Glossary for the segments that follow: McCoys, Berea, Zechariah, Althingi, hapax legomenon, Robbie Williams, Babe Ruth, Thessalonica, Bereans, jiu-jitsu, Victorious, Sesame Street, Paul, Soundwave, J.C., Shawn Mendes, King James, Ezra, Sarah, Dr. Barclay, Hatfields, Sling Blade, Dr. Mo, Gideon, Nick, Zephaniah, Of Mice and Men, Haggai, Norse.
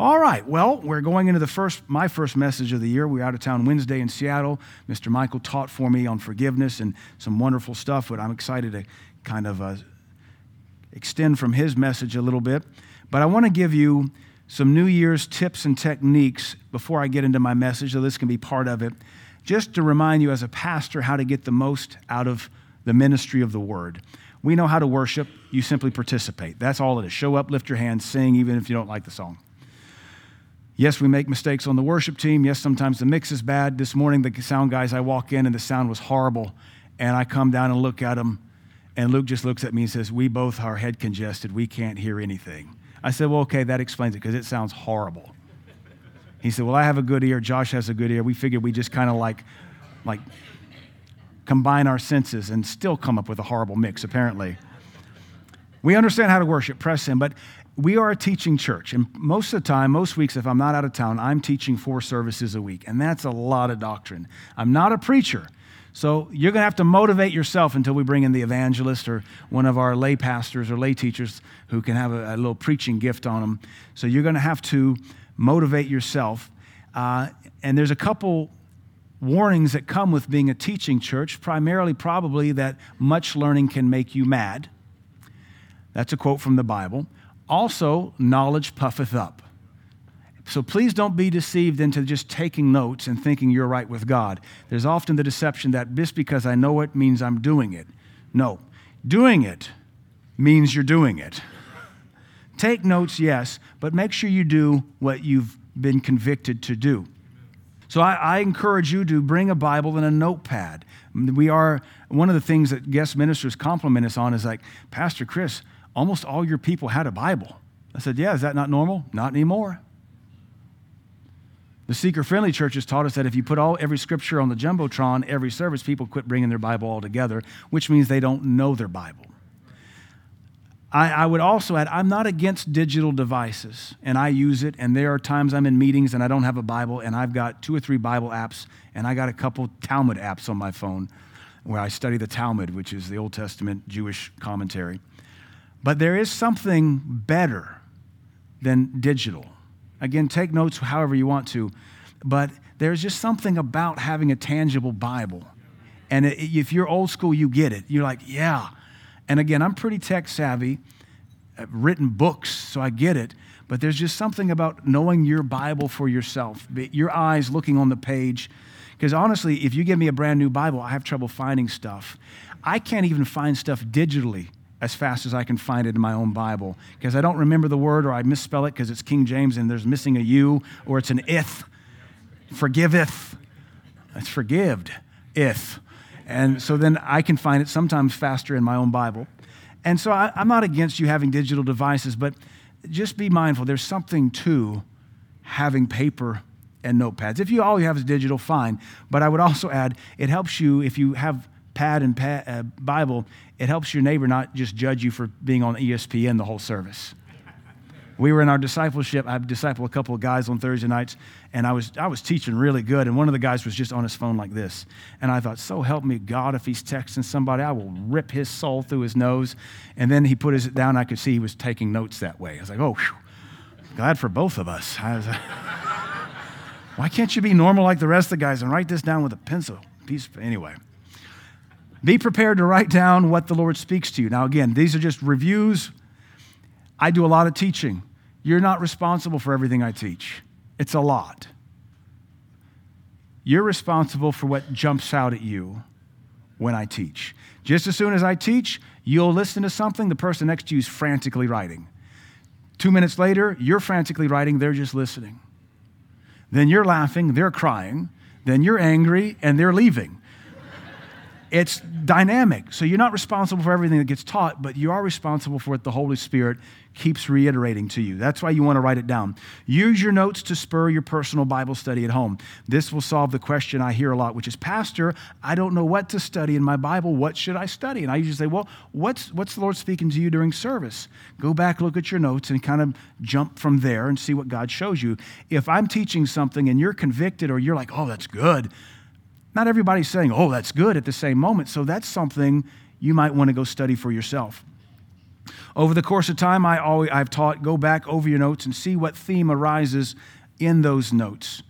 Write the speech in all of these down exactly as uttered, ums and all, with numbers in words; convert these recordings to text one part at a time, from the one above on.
All right, well, we're going into the first, my first message of the year. We were out of town Wednesday in Seattle. Mister Michael taught for me on forgiveness and some wonderful stuff, but I'm excited to kind of uh, extend from his message a little bit. But I want to give you some New Year's tips and techniques before I get into my message, so this can be part of it, just to remind you as a pastor how to get the most out of the ministry of the Word. We know how to worship. You simply participate. That's all it is. Show up, lift your hands, sing, even if you don't like the song. Yes, we make mistakes on the worship team. Yes, sometimes the mix is bad. This morning, the sound guys, I walk in and the sound was horrible. And I come down and look at them. And Luke just looks at me and says, we both are head congested. We can't hear anything. I said, well, okay, that explains it because it sounds horrible. He said, well, I have a good ear. Josh has a good ear. We figured we just kind of like, like combine our senses and still come up with a horrible mix, apparently. We understand how to worship, press in, but we are a teaching church, and most of the time, most weeks, if I'm not out of town, I'm teaching four services a week, and that's a lot of doctrine. I'm not a preacher, so you're going to have to motivate yourself until we bring in the evangelist or one of our lay pastors or lay teachers who can have a, a little preaching gift on them. So you're going to have to motivate yourself, uh, and there's a couple warnings that come with being a teaching church, primarily probably that much learning can make you mad. That's a quote from the Bible. Also, knowledge puffeth up. So please don't be deceived into just taking notes and thinking you're right with God. There's often the deception that just because I know it means I'm doing it. No, doing it means you're doing it. Take notes, yes, but make sure you do what you've been convicted to do. So I, I encourage you to bring a Bible and a notepad. We are, one of the things that guest ministers compliment us on is like, Pastor Chris, almost all your people had a Bible. I said, yeah, is that not normal? Not anymore. The seeker-friendly churches taught us that if you put all every scripture on the Jumbotron, every service, people quit bringing their Bible altogether, which means they don't know their Bible. I, I would also add, I'm not against digital devices, and I use it, and there are times I'm in meetings and I don't have a Bible, and I've got two or three Bible apps, and I got a couple Talmud apps on my phone where I study the Talmud, which is the Old Testament Jewish commentary. But there is something better than digital. Again, take notes however you want to, but there's just something about having a tangible Bible. And if you're old school, you get it. You're like, yeah. And again, I'm pretty tech savvy. I've written books, so I get it. But there's just something about knowing your Bible for yourself, your eyes looking on the page. Because honestly, if you give me a brand new Bible, I have trouble finding stuff. I can't even find stuff digitally as fast as I can find it in my own Bible, because I don't remember the word, or I misspell it because it's King James and there's missing a U, or it's an ith. Forgiveth. It's forgived. If. And so then I can find it sometimes faster in my own Bible. And so I, I'm not against you having digital devices, but just be mindful. There's something to having paper and notepads. If you all you have is digital, fine. But I would also add, it helps you if you have pad and pad, uh, Bible, it helps your neighbor not just judge you for being on E S P N the whole service. We were in our discipleship. I discipled a couple of guys on Thursday nights, and I was I was teaching really good, and one of the guys was just on his phone like this. And I thought, so help me God, if he's texting somebody, I will rip his soul through his nose. And then he put his down. I could see he was taking notes that way. I was like, oh, whew, glad for both of us. I was like, why can't you be normal like the rest of the guys and write this down with a pencil? Piece anyway. Be prepared to write down what the Lord speaks to you. Now, again, these are just reviews. I do a lot of teaching. You're not responsible for everything I teach. It's a lot. You're responsible for what jumps out at you when I teach. Just as soon as I teach, you'll listen to something, the person next to you is frantically writing. Two minutes later, you're frantically writing, they're just listening. Then you're laughing, they're crying, then you're angry, and they're leaving. It's dynamic. So you're not responsible for everything that gets taught, but you are responsible for what the Holy Spirit keeps reiterating to you. That's why you want to write it down. Use your notes to spur your personal Bible study at home. This will solve the question I hear a lot, which is, Pastor, I don't know what to study in my Bible. What should I study? And I usually say, well, what's, what's the Lord speaking to you during service? Go back, look at your notes, and kind of jump from there and see what God shows you. If I'm teaching something and you're convicted or you're like, oh, that's good, not everybody's saying, oh, that's good at the same moment. So that's something you might want to go study for yourself. Over the course of time, I always, I've taught, go back over your notes and see what theme arises in those notes.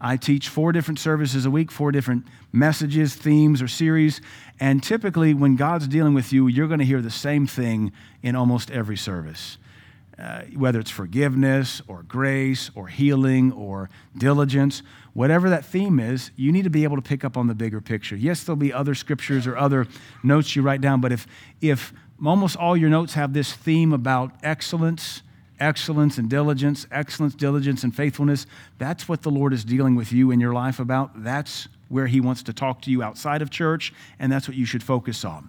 I teach four different services a week, four different messages, themes, or series. And typically, when God's dealing with you, you're going to hear the same thing in almost every service, uh, whether it's forgiveness or grace or healing or diligence. Whatever that theme is, you need to be able to pick up on the bigger picture. Yes, there'll be other scriptures or other notes you write down, but if if almost all your notes have this theme about excellence, excellence and diligence, excellence, diligence, and faithfulness. That's what the Lord is dealing with you in your life about. That's where he wants to talk to you outside of church, and that's what you should focus on.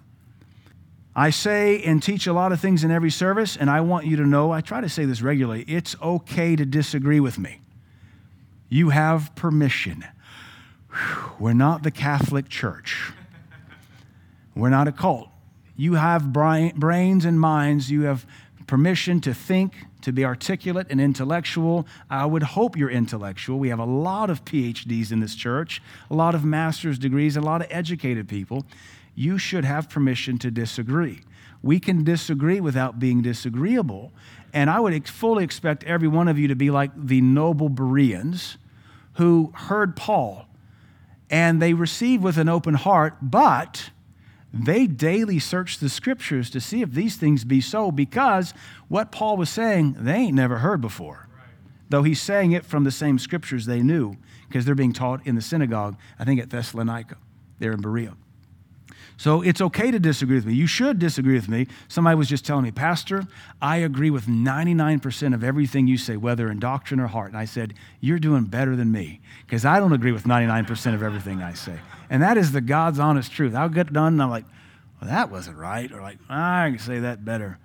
I say and teach a lot of things in every service, and I want you to know, I try to say this regularly, it's okay to disagree with me. You have permission. Whew, we're not the Catholic Church. We're not a cult. You have brains and minds. You have permission to think, to be articulate and intellectual. I would hope you're intellectual. We have a lot of P H Ds in this church, a lot of master's degrees, a lot of educated people. You should have permission to disagree. We can disagree without being disagreeable. And I would fully expect every one of you to be like the noble Bereans who heard Paul and they received with an open heart, but they daily search the scriptures to see if these things be so, because what Paul was saying, they ain't never heard before. Right. Though he's saying it from the same scriptures they knew, because they're being taught in the synagogue, I think at Thessalonica, there in Berea. So it's okay to disagree with me. You should disagree with me. Somebody was just telling me, Pastor, I agree with ninety-nine percent of everything you say, whether in doctrine or heart. And I said, you're doing better than me, because I don't agree with ninety-nine percent of everything I say. And that is the God's honest truth. I'll get done, and I'm like, well, that wasn't right. Or like, I can say that better.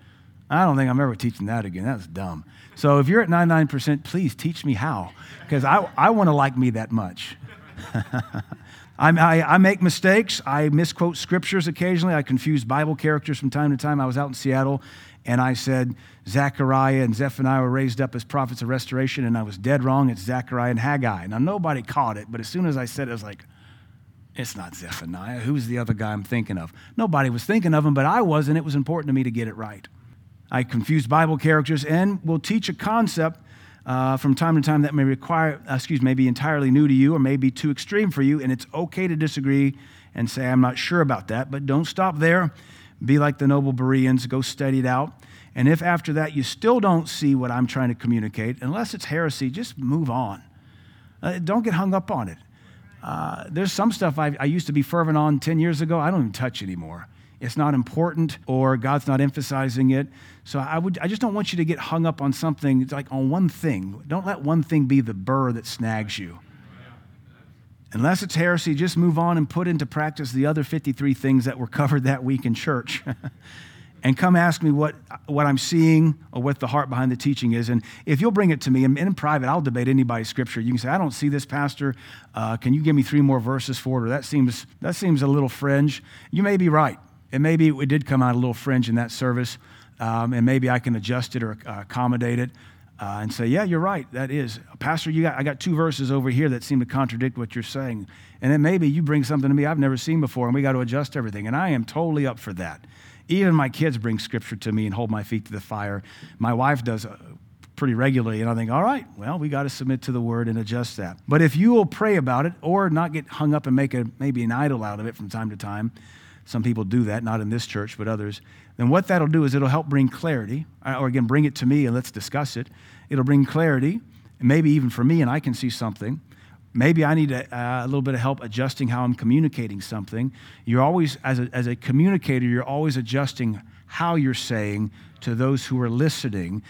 I don't think I'm ever teaching that again. That's dumb. So if you're at ninety-nine percent, please teach me how, because I, I want to like me that much. I, I make mistakes. I misquote scriptures occasionally. I confuse Bible characters from time to time. I was out in Seattle, and I said Zechariah and Zephaniah were raised up as prophets of restoration, and I was dead wrong. It's Zechariah and Haggai. Now, nobody caught it, but as soon as I said it, I was like, it's not Zephaniah. Who's the other guy I'm thinking of? Nobody was thinking of him, but I was, and it was important to me to get it right. I confuse Bible characters and will teach a concept Uh, from time to time that may require, uh, excuse me, may be entirely new to you or may be too extreme for you, and it's okay to disagree and say, I'm not sure about that, but don't stop there. Be like the noble Bereans, go study it out, and if after that you still don't see what I'm trying to communicate, unless it's heresy, just move on. Uh, don't get hung up on it. Uh, there's some stuff I, I used to be fervent on ten years ago, I don't even touch anymore. It's not important, or God's not emphasizing it. So I would, I just don't want you to get hung up on something. It's like on one thing. Don't let one thing be the burr that snags you. Unless it's heresy, just move on and put into practice the other fifty-three things that were covered that week in church. And come ask me what, what I'm seeing or what the heart behind the teaching is. And if you'll bring it to me, and in private, I'll debate anybody's scripture. You can say, I don't see this, Pastor. Uh, can you give me three more verses for it? Or that seems, that seems a little fringe. You may be right. And maybe it did come out a little fringe in that service, um, and maybe I can adjust it or uh, accommodate it uh, and say, yeah, you're right, that is. Pastor, you got, I got two verses over here that seem to contradict what you're saying. And then maybe you bring something to me I've never seen before, and we got to adjust everything. And I am totally up for that. Even my kids bring scripture to me and hold my feet to the fire. My wife does uh, pretty regularly, and I think, all right, well, we got to submit to the word and adjust that. But if you will pray about it or not get hung up and make a maybe an idol out of it from time to time, some people do that, not in this church, but others. Then what that'll do is it'll help bring clarity, or again, bring it to me and let's discuss it. It'll bring clarity, maybe even for me, and I can see something. Maybe I need a, uh, a little bit of help adjusting how I'm communicating something. You're always, as a, as a communicator, you're always adjusting how you're saying to those who are listening.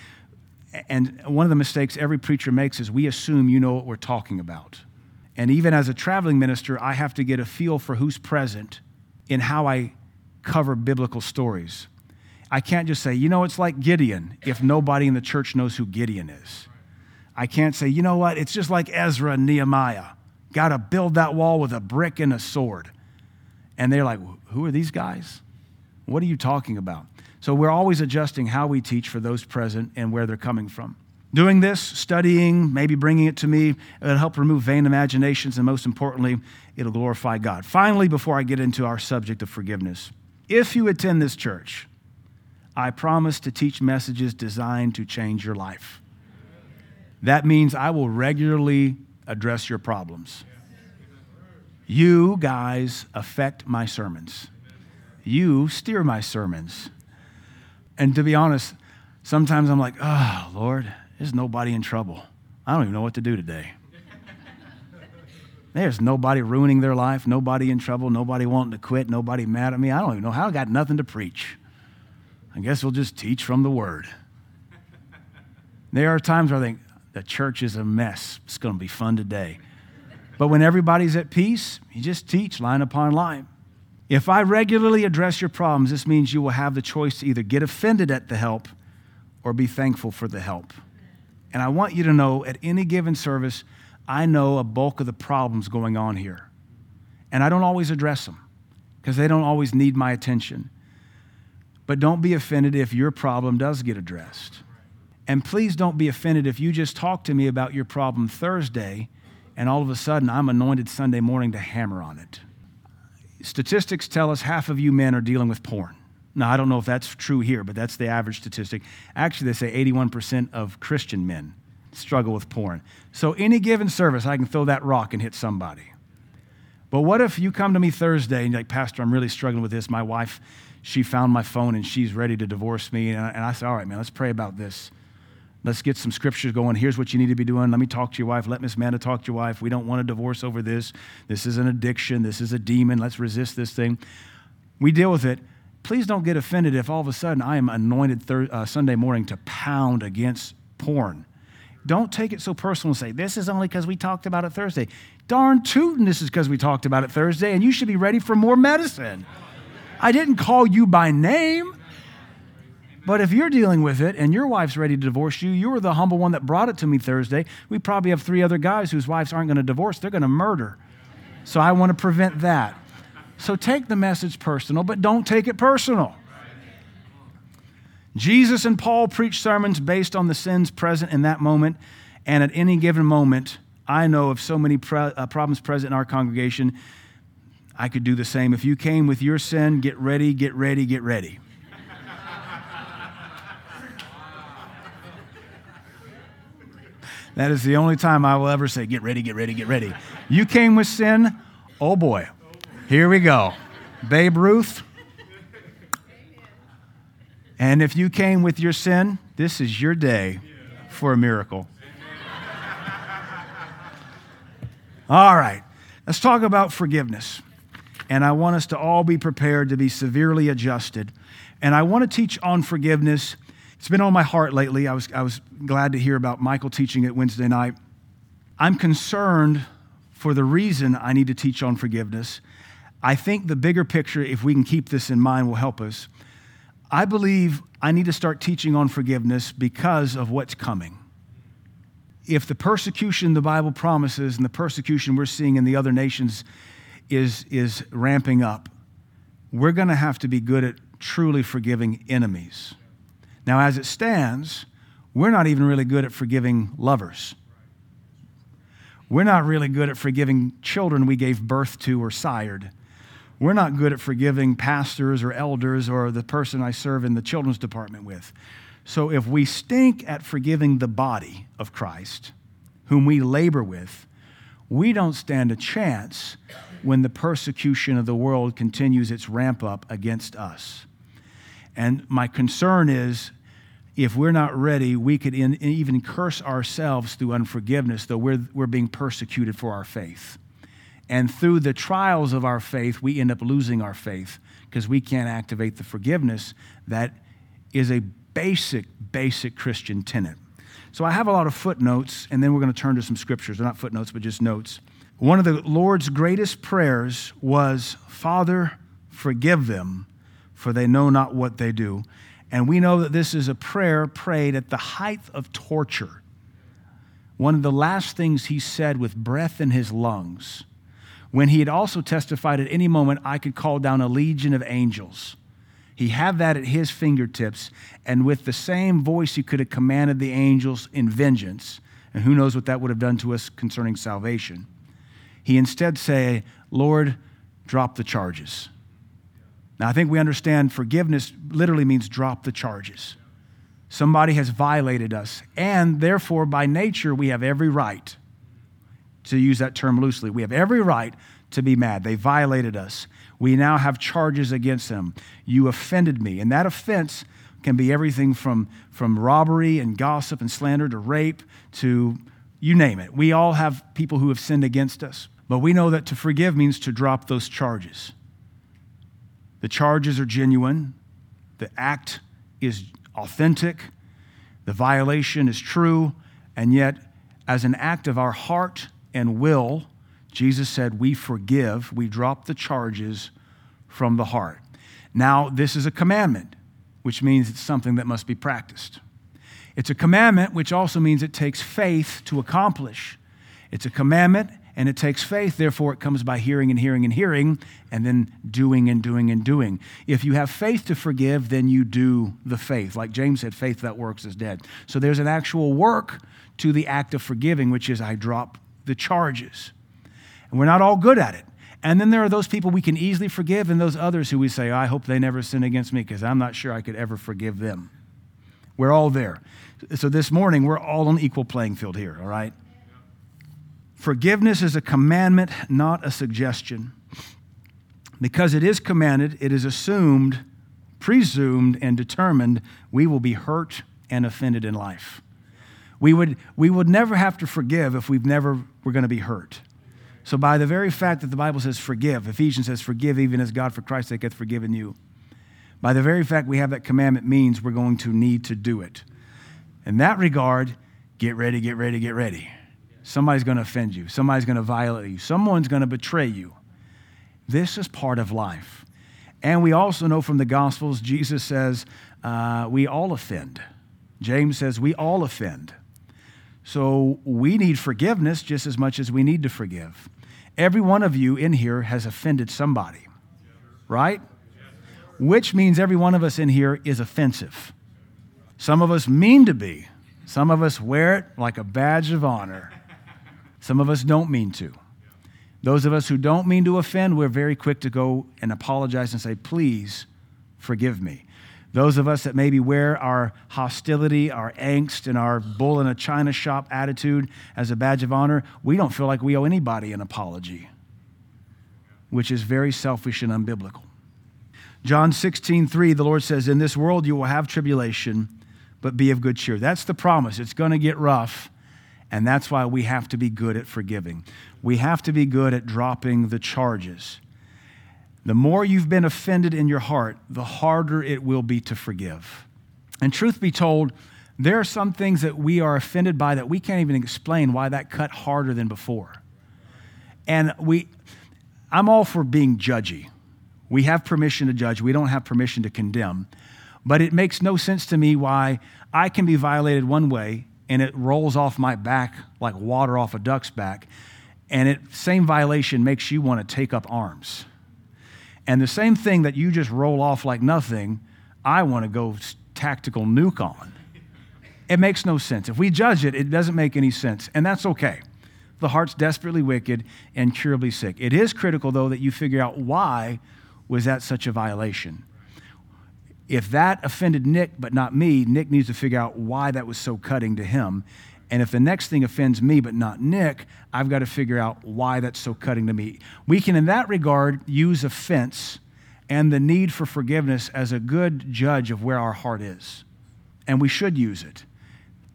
And one of the mistakes every preacher makes is we assume you know what we're talking about. And even as a traveling minister, I have to get a feel for who's present in how I cover biblical stories. I can't just say, you know, it's like Gideon if nobody in the church knows who Gideon is. I can't say, you know what, it's just like Ezra and Nehemiah. Got to build that wall with a brick and a sword. And they're like, who are these guys? What are you talking about? So we're always adjusting how we teach for those present and where they're coming from. Doing this, studying, maybe bringing it to me, it'll help remove vain imaginations, and most importantly, it'll glorify God. Finally, before I get into our subject of forgiveness, if you attend this church, I promise to teach messages designed to change your life. That means I will regularly address your problems. You guys affect my sermons. You steer my sermons. And to be honest, sometimes I'm like, oh, Lord, there's nobody in trouble. I don't even know what to do today. There's nobody ruining their life, nobody in trouble, nobody wanting to quit, nobody mad at me. I don't even know how. I got nothing to preach. I guess we'll just teach from the Word. There are times where I think, the church is a mess. It's going to be fun today. But when everybody's at peace, you just teach line upon line. If I regularly address your problems, this means you will have the choice to either get offended at the help or be thankful for the help. And I want you to know at any given service, I know a bulk of the problems going on here. And I don't always address them because they don't always need my attention. But don't be offended if your problem does get addressed. And please don't be offended if you just talk to me about your problem Thursday and all of a sudden I'm anointed Sunday morning to hammer on it. Statistics tell us half of you men are dealing with porn. Now, I don't know if that's true here, but that's the average statistic. Actually, they say eighty-one percent of Christian men struggle with porn. So any given service, I can throw that rock and hit somebody. But what if you come to me Thursday and you're like, Pastor, I'm really struggling with this. My wife, she found my phone and she's ready to divorce me. And I, and I said, all right, man, let's pray about this. Let's get some scriptures going. Here's what you need to be doing. Let me talk to your wife. Let Miss Amanda talk to your wife. We don't want a divorce over this. This is an addiction. This is a demon. Let's resist this thing. We deal with it. Please don't get offended if all of a sudden I am anointed thir- uh, Sunday morning to pound against porn. Don't take it so personal and say, this is only because we talked about it Thursday. Darn tootin', this is because we talked about it Thursday, and you should be ready for more medicine. I didn't call you by name. But if you're dealing with it and your wife's ready to divorce you, you were the humble one that brought it to me Thursday. We probably have three other guys whose wives aren't going to divorce. They're going to murder. So I want to prevent that. So take the message personal, but don't take it personal. Jesus and Paul preached sermons based on the sins present in that moment. And at any given moment, I know of so many pre- uh, problems present in our congregation. I could do the same. If you came with your sin, get ready, get ready, get ready. That is the only time I will ever say, get ready, get ready, get ready. You came with sin? Oh boy, here we go. Babe Ruth. And if you came with your sin, this is your day for a miracle. All right, let's talk about forgiveness. And I want us to all be prepared to be severely adjusted. And I want to teach on forgiveness. It's been on my heart lately. I was I was glad to hear about Michael teaching it Wednesday night. I'm concerned for the reason I need to teach on forgiveness. I think the bigger picture, if we can keep this in mind, will help us. I believe I need to start teaching on forgiveness because of what's coming. If the persecution the Bible promises and the persecution we're seeing in the other nations is, is ramping up, we're going to have to be good at truly forgiving enemies. Now, as it stands, we're not even really good at forgiving lovers. We're not really good at forgiving children we gave birth to or sired. We're not good at forgiving pastors or elders or the person I serve in the children's department with. So if we stink at forgiving the body of Christ, whom we labor with, we don't stand a chance when the persecution of the world continues its ramp up against us. And my concern is, if we're not ready, we could in, even curse ourselves through unforgiveness, though we're, we're being persecuted for our faith. And through the trials of our faith, we end up losing our faith because we can't activate the forgiveness that is a basic, basic Christian tenet. So I have a lot of footnotes, and then we're going to turn to some scriptures. They're not footnotes, but just notes. One of the Lord's greatest prayers was, Father, forgive them, for they know not what they do. And we know that this is a prayer prayed at the height of torture. One of the last things he said with breath in his lungs, when he had also testified at any moment, I could call down a legion of angels. He had that at his fingertips, and with the same voice he could have commanded the angels in vengeance, and who knows what that would have done to us concerning salvation. He instead said, Lord, drop the charges. Now, I think we understand forgiveness literally means drop the charges. Somebody has violated us, and therefore, by nature, we have every right, to use that term loosely, we have every right to be mad. They violated us. We now have charges against them. You offended me, and that offense can be everything from, from robbery and gossip and slander to rape to you name it. We all have people who have sinned against us, but we know that to forgive means to drop those charges. The charges are genuine. The act is authentic. The violation is true. And yet, as an act of our heart and will, Jesus said, we forgive. We drop the charges from the heart. Now, this is a commandment, which means it's something that must be practiced. It's a commandment, which also means it takes faith to accomplish. It's a commandment, and it takes faith, therefore it comes by hearing and hearing and hearing, and then doing and doing and doing. If you have faith to forgive, then you do the faith. Like James said, faith that works is dead. So there's an actual work to the act of forgiving, which is I drop the charges. And we're not all good at it. And then there are those people we can easily forgive and those others who we say, I hope they never sin against me because I'm not sure I could ever forgive them. We're all there. So this morning, we're all on equal playing field here, all right? Forgiveness is a commandment, not a suggestion. Because it is commanded, it is assumed, presumed, and determined we will be hurt and offended in life. We would, we would never have to forgive if we've never were going to be hurt. So by the very fact that the Bible says forgive, Ephesians says forgive even as God for Christ's sake hath forgiven you. By the very fact we have that commandment means we're going to need to do it. In that regard, get ready, get ready, get ready. Somebody's going to offend you. Somebody's going to violate you. Someone's going to betray you. This is part of life. And we also know from the Gospels, Jesus says, uh, we all offend. James says, we all offend. So we need forgiveness just as much as we need to forgive. Every one of you in here has offended somebody, right? Which means every one of us in here is offensive. Some of us mean to be. Some of us wear it like a badge of honor. Some of us don't mean to. Those of us who don't mean to offend, we're very quick to go and apologize and say, please forgive me. Those of us that maybe wear our hostility, our angst, and our bull in a china shop attitude as a badge of honor, we don't feel like we owe anybody an apology, which is very selfish and unbiblical. John sixteen three, the Lord says, in this world you will have tribulation, but be of good cheer. That's the promise. It's going to get rough. And that's why we have to be good at forgiving. We have to be good at dropping the charges. The more you've been offended in your heart, the harder it will be to forgive. And truth be told, there are some things that we are offended by that we can't even explain why that cut harder than before. And we, I'm all for being judgy. We have permission to judge. We don't have permission to condemn. But it makes no sense to me why I can be violated one way and it rolls off my back like water off a duck's back. And it same violation makes you want to take up arms. And the same thing that you just roll off like nothing, I want to go tactical nuke on. It makes no sense. If we judge it, it doesn't make any sense. And that's okay. The heart's desperately wicked and curably sick. It is critical, though, that you figure out why was that such a violation. If that offended Nick, but not me, Nick needs to figure out why that was so cutting to him. And if the next thing offends me, but not Nick, I've got to figure out why that's so cutting to me. We can, in that regard, use offense and the need for forgiveness as a good judge of where our heart is. And we should use it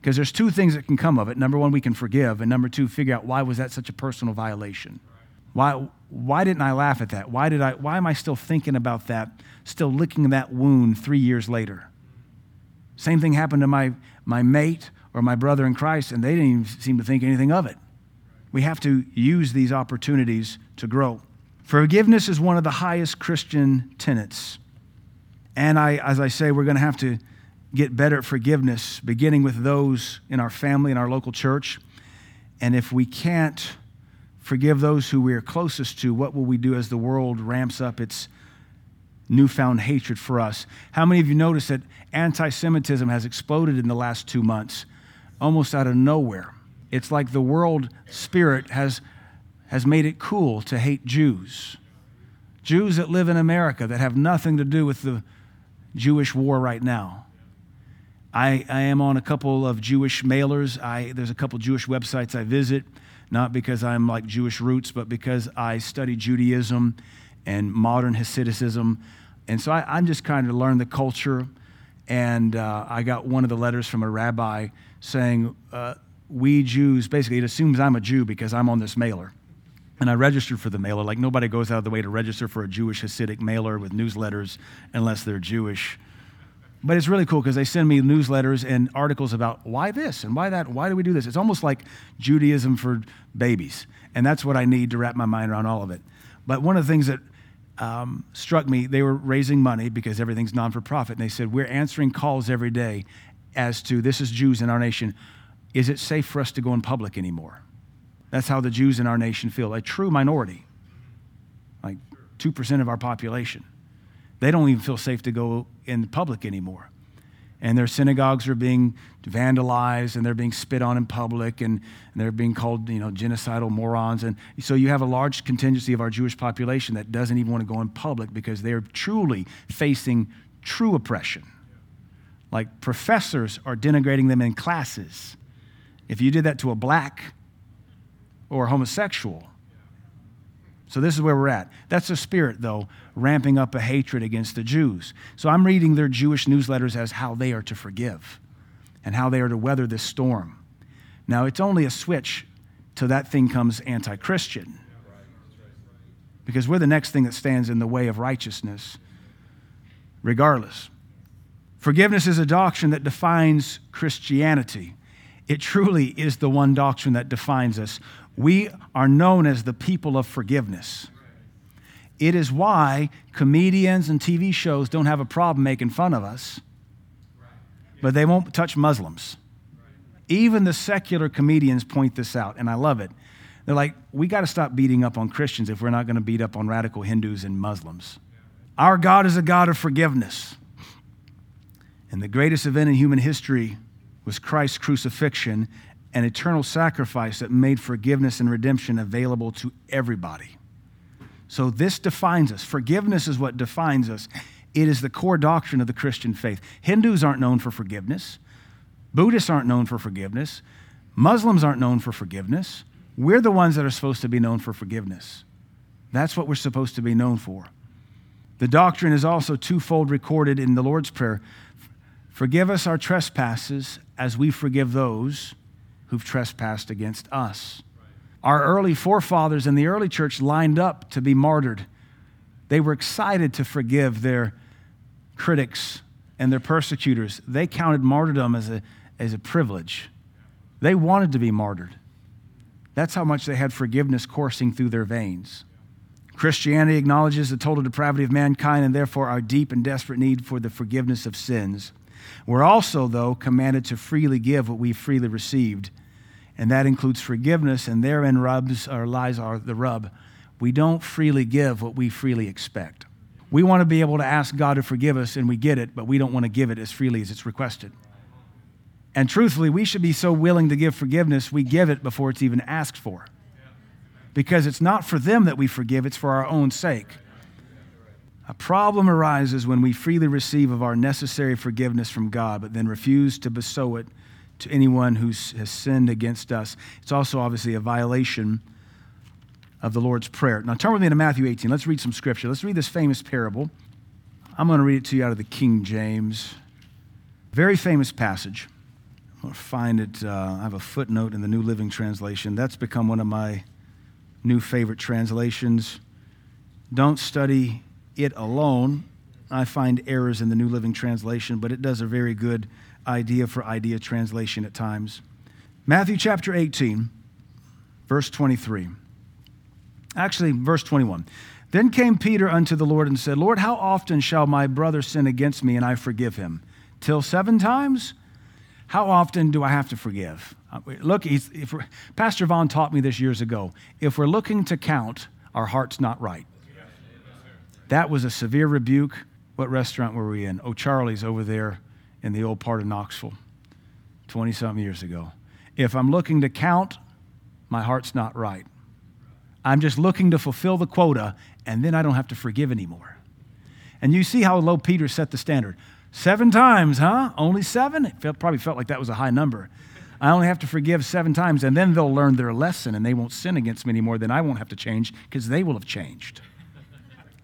because there's two things that can come of it. Number one, we can forgive. And number two, figure out why was that such a personal violation? Why why didn't I laugh at that? Why did I why am I still thinking about that, still licking that wound three years later? Same thing happened to my my mate or my brother in Christ, and they didn't even seem to think anything of it. We have to use these opportunities to grow. Forgiveness is one of the highest Christian tenets. And I as I say, we're going to have to get better at forgiveness, beginning with those in our family, in our local church. And if we can't forgive those who we are closest to, what will we do as the world ramps up its newfound hatred for us? How many of you notice that anti-Semitism has exploded in the last two months, almost out of nowhere? It's like the world spirit has has made it cool to hate Jews. Jews that live in America that have nothing to do with the Jewish war right now. I, I am on a couple of Jewish mailers. I, there's a couple Jewish websites I visit, not because I'm like Jewish roots, but because I study Judaism and modern Hasidicism. And so I, I'm just kind of learn the culture. And uh, I got one of the letters from a rabbi saying, uh, we Jews, basically it assumes I'm a Jew because I'm on this mailer. And I registered for the mailer. Like nobody goes out of the way to register for a Jewish Hasidic mailer with newsletters unless they're Jewish. But it's really cool because they send me newsletters and articles about why this and why that, why do we do this? It's almost like Judaism for babies. And that's what I need to wrap my mind around all of it. But one of the things that um, struck me, they were raising money because everything's non-for-profit. And they said, we're answering calls every day as to this is Jews in our nation. Is it safe for us to go in public anymore? That's how the Jews in our nation feel. A true minority, like two percent of our population. They don't even feel safe to go in public anymore. And their synagogues are being vandalized and they're being spit on in public and, and they're being called, you know, genocidal morons. And so you have a large contingency of our Jewish population that doesn't even want to go in public because they're truly facing true oppression. Like professors are denigrating them in classes. If you did that to a black or a homosexual, so this is where we're at. That's the spirit, though, ramping up a hatred against the Jews. So I'm reading their Jewish newsletters as how they are to forgive and how they are to weather this storm. Now, it's only a switch till that thing comes anti-Christian, because we're the next thing that stands in the way of righteousness regardless. Forgiveness is a doctrine that defines Christianity. It truly is the one doctrine that defines us. We are known as the people of forgiveness. It is why comedians and T V shows don't have a problem making fun of us, but they won't touch Muslims. Even the secular comedians point this out, and I love it. They're like, we got to stop beating up on Christians if we're not going to beat up on radical Hindus and Muslims. Our God is a God of forgiveness. And the greatest event in human history was Christ's crucifixion, an eternal sacrifice that made forgiveness and redemption available to everybody. So this defines us. Forgiveness is what defines us. It is the core doctrine of the Christian faith. Hindus aren't known for forgiveness. Buddhists aren't known for forgiveness. Muslims aren't known for forgiveness. We're the ones that are supposed to be known for forgiveness. That's what we're supposed to be known for. The doctrine is also twofold recorded in the Lord's Prayer. Forgive us our trespasses as we forgive those who've trespassed against us. Our early forefathers in the early church lined up to be martyred. They were excited to forgive their critics and their persecutors. They counted martyrdom as a, as a privilege. They wanted to be martyred. That's how much they had forgiveness coursing through their veins. Christianity acknowledges the total depravity of mankind and therefore our deep and desperate need for the forgiveness of sins. We're also, though, commanded to freely give what we've freely received. And that includes forgiveness, and therein rubs or lies are the rub. We don't freely give what we freely expect. We want to be able to ask God to forgive us, and we get it, but we don't want to give it as freely as it's requested. And truthfully, we should be so willing to give forgiveness, we give it before it's even asked for. Because it's not for them that we forgive, it's for our own sake. A problem arises when we freely receive of our necessary forgiveness from God, but then refuse to bestow it to anyone who has sinned against us. It's also obviously a violation of the Lord's Prayer. Now turn with me to Matthew eighteen. Let's read some scripture. Let's read this famous parable. I'm going to read it to you out of the King James. Very famous passage. I'm going to find it. Uh, I have a footnote in the New Living Translation. That's become one of my new favorite translations. Don't study it alone. I find errors in the New Living Translation, but it does a very good idea for idea translation at times. Matthew chapter eighteen, verse twenty-three. Actually, verse twenty-one. Then came Peter unto the Lord and said, Lord, how often shall my brother sin against me and I forgive him? Till seven times? How often do I have to forgive? Look, if Pastor Vaughn taught me this years ago. If we're looking to count, our heart's not right. That was a severe rebuke. What restaurant were we in? Oh, Charlie's over there in the old part of Knoxville, twenty-something years ago. If I'm looking to count, my heart's not right. I'm just looking to fulfill the quota and then I don't have to forgive anymore. And you see how low Peter set the standard. Seven times, huh? Only seven? It felt, probably felt like that was a high number. I only have to forgive seven times, and then they'll learn their lesson, and they won't sin against me anymore. Then I won't have to change because they will have changed.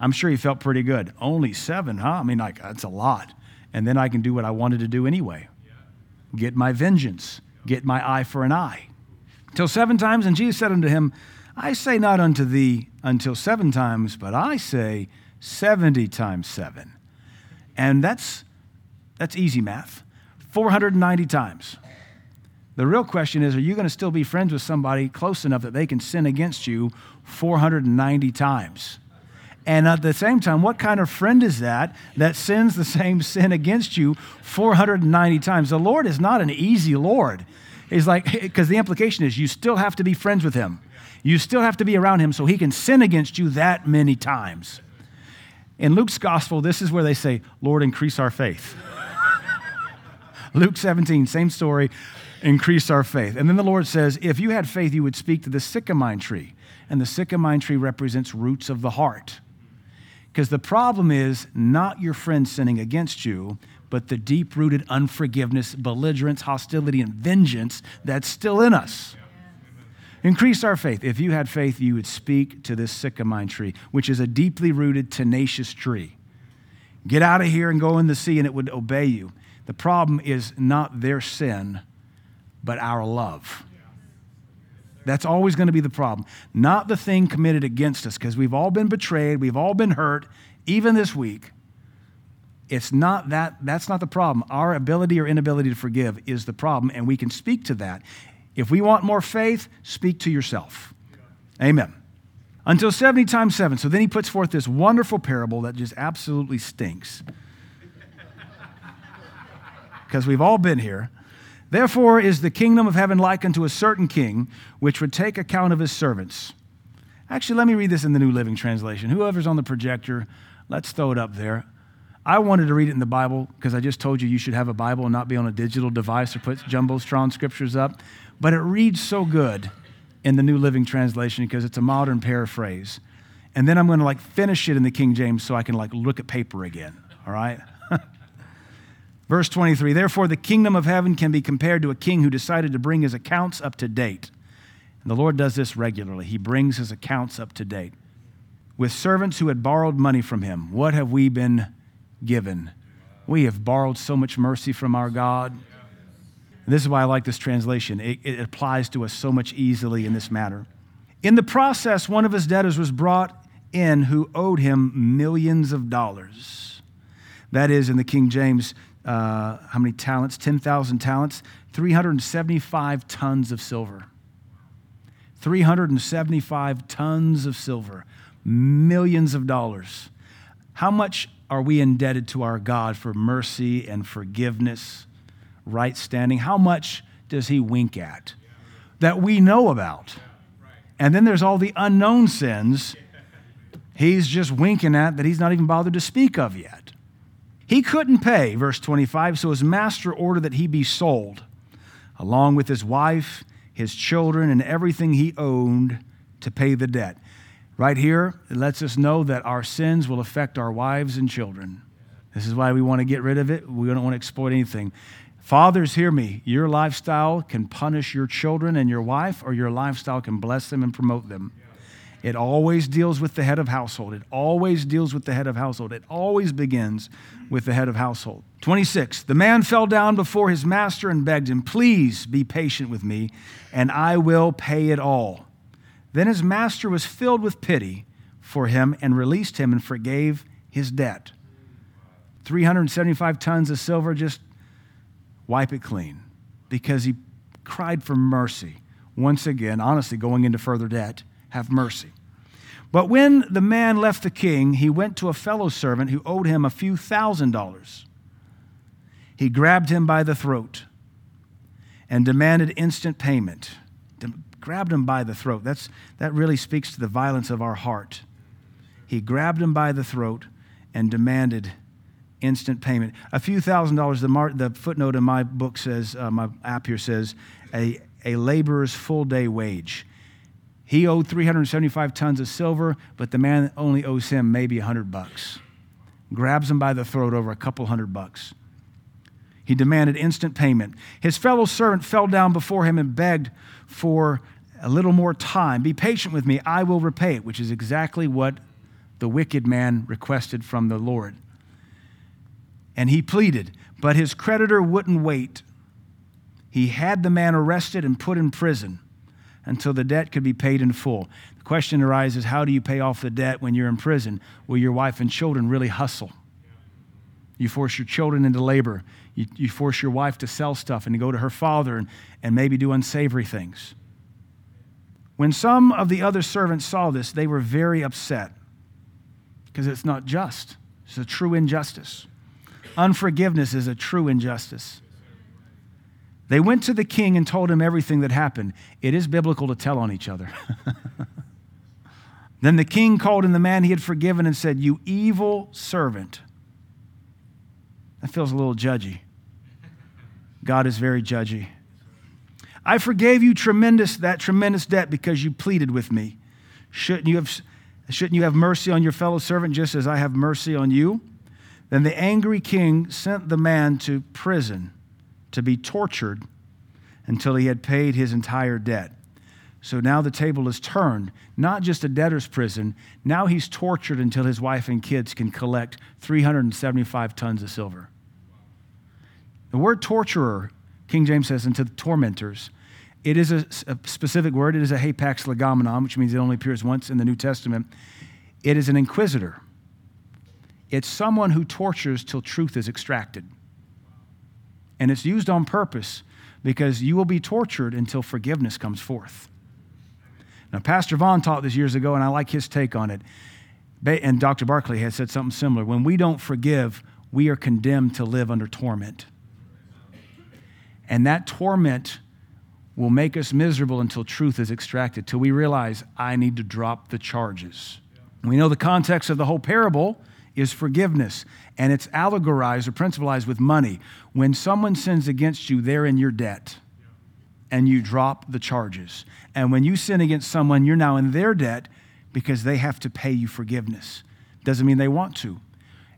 I'm sure he felt pretty good. Only seven, huh? I mean, like, that's a lot. And then I can do what I wanted to do anyway. Get my vengeance. Get my eye for an eye. Till seven times, and Jesus said unto him, I say not unto thee until seven times, but I say seventy times seven. And that's that's easy math. four hundred ninety times. The real question is, are you going to still be friends with somebody close enough that they can sin against you four hundred ninety times? And at the same time, what kind of friend is that that sins the same sin against you four hundred ninety times? The Lord is not an easy Lord. He's like, because the implication is you still have to be friends with him. You still have to be around him so he can sin against you that many times. In Luke's gospel, this is where they say, Lord, increase our faith. Luke seventeen, same story, increase our faith. And then the Lord says, if you had faith, you would speak to the sycamine tree. And the sycamine tree represents roots of the heart. Because the problem is not your friend sinning against you, but the deep-rooted unforgiveness, belligerence, hostility, and vengeance that's still in us. Yeah. Increase our faith. If you had faith, you would speak to this sycamine tree, which is a deeply-rooted, tenacious tree. Get out of here and go in the sea, and it would obey you. The problem is not their sin, but our love. That's always going to be the problem. Not the thing committed against us, because we've all been betrayed. We've all been hurt, even this week. It's not that. That's not the problem. Our ability or inability to forgive is the problem, and we can speak to that. If we want more faith, speak to yourself. Amen. Until seventy times seven. So then he puts forth this wonderful parable that just absolutely stinks. Because we've all been here. Therefore is the kingdom of heaven like unto a certain king, which would take account of his servants. Actually, let me read this in the New Living Translation. Whoever's on the projector, let's throw it up there. I wanted to read it in the Bible because I just told you you should have a Bible and not be on a digital device or put jumbo-stron scriptures up. But it reads so good in the New Living Translation because it's a modern paraphrase. And then I'm going to like finish it in the King James so I can like look at paper again, all right? Verse twenty-three, therefore the kingdom of heaven can be compared to a king who decided to bring his accounts up to date. And the Lord does this regularly. He brings his accounts up to date. With servants who had borrowed money from him, what have we been given? We have borrowed so much mercy from our God. And this is why I like this translation. It, it applies to us so much easily in this matter. In the process, one of his debtors was brought in who owed him millions of dollars. That is, in the King James, Uh, how many talents? ten thousand talents, three hundred seventy-five tons of silver. three hundred seventy-five tons of silver, millions of dollars. How much are we indebted to our God for mercy and forgiveness, right standing? How much does he wink at that we know about? And then there's all the unknown sins he's just winking at that he's not even bothered to speak of yet. He couldn't pay, verse twenty-five, so his master ordered that he be sold, along with his wife, his children, and everything he owned to pay the debt. Right here, it lets us know that our sins will affect our wives and children. This is why we want to get rid of it. We don't want to exploit anything. Fathers, hear me. Your lifestyle can punish your children and your wife, or your lifestyle can bless them and promote them. It always deals with the head of household. It always deals with the head of household. It always begins with the head of household. twenty-six, the man fell down before his master and begged him, please be patient with me, and I will pay it all. Then his master was filled with pity for him and released him and forgave his debt. three hundred seventy-five tons of silver, just wipe it clean because he cried for mercy. Once again, honestly, going into further debt. Have mercy. But when the man left the king, he went to a fellow servant who owed him a few thousand dollars. He grabbed him by the throat and demanded instant payment. De- grabbed him by the throat. That's, that really speaks to the violence of our heart. He grabbed him by the throat and demanded instant payment. A few thousand dollars, the, mar- the footnote in my book says, uh, my app here says, a, a laborer's full day wage. He owed three hundred seventy-five tons of silver, but the man only owes him maybe a hundred bucks. Grabs him by the throat over a couple hundred bucks. He demanded instant payment. His fellow servant fell down before him and begged for a little more time. Be patient with me, I will repay it, which is exactly what the wicked man requested from the Lord. And he pleaded, but his creditor wouldn't wait. He had the man arrested and put in prison until the debt could be paid in full. The question arises, how do you pay off the debt when you're in prison? Well, your wife and children really hustle. You force your children into labor. You, you force your wife to sell stuff and to go to her father and, and maybe do unsavory things. When some of the other servants saw this, they were very upset because it's not just. It's a true injustice. Unforgiveness is a true injustice. They went to the king and told him everything that happened. It is biblical to tell on each other. Then the king called in the man he had forgiven and said, "You evil servant." That feels a little judgy. God is very judgy. "I forgave you tremendous that tremendous debt because you pleaded with me. Shouldn't you have, shouldn't you have mercy on your fellow servant just as I have mercy on you?" Then the angry king sent the man to prison to be tortured until he had paid his entire debt. So now the table is turned, not just a debtor's prison. Now he's tortured until his wife and kids can collect three hundred seventy-five tons of silver. The word torturer, King James says, "unto the tormentors," it is a, a specific word. It is a hapax legomenon, which means it only appears once in the New Testament. It is an inquisitor. It's someone who tortures till truth is extracted. And it's used on purpose because you will be tortured until forgiveness comes forth. Now, Pastor Vaughn taught this years ago, and I like his take on it. And Doctor Barclay had said something similar. When we don't forgive, we are condemned to live under torment. And that torment will make us miserable until truth is extracted, till we realize, I need to drop the charges. We know the context of the whole parable is forgiveness, and it's allegorized or principalized with money. When someone sins against you, they're in your debt, and you drop the charges. And when you sin against someone, you're now in their debt because they have to pay you forgiveness. Doesn't mean they want to.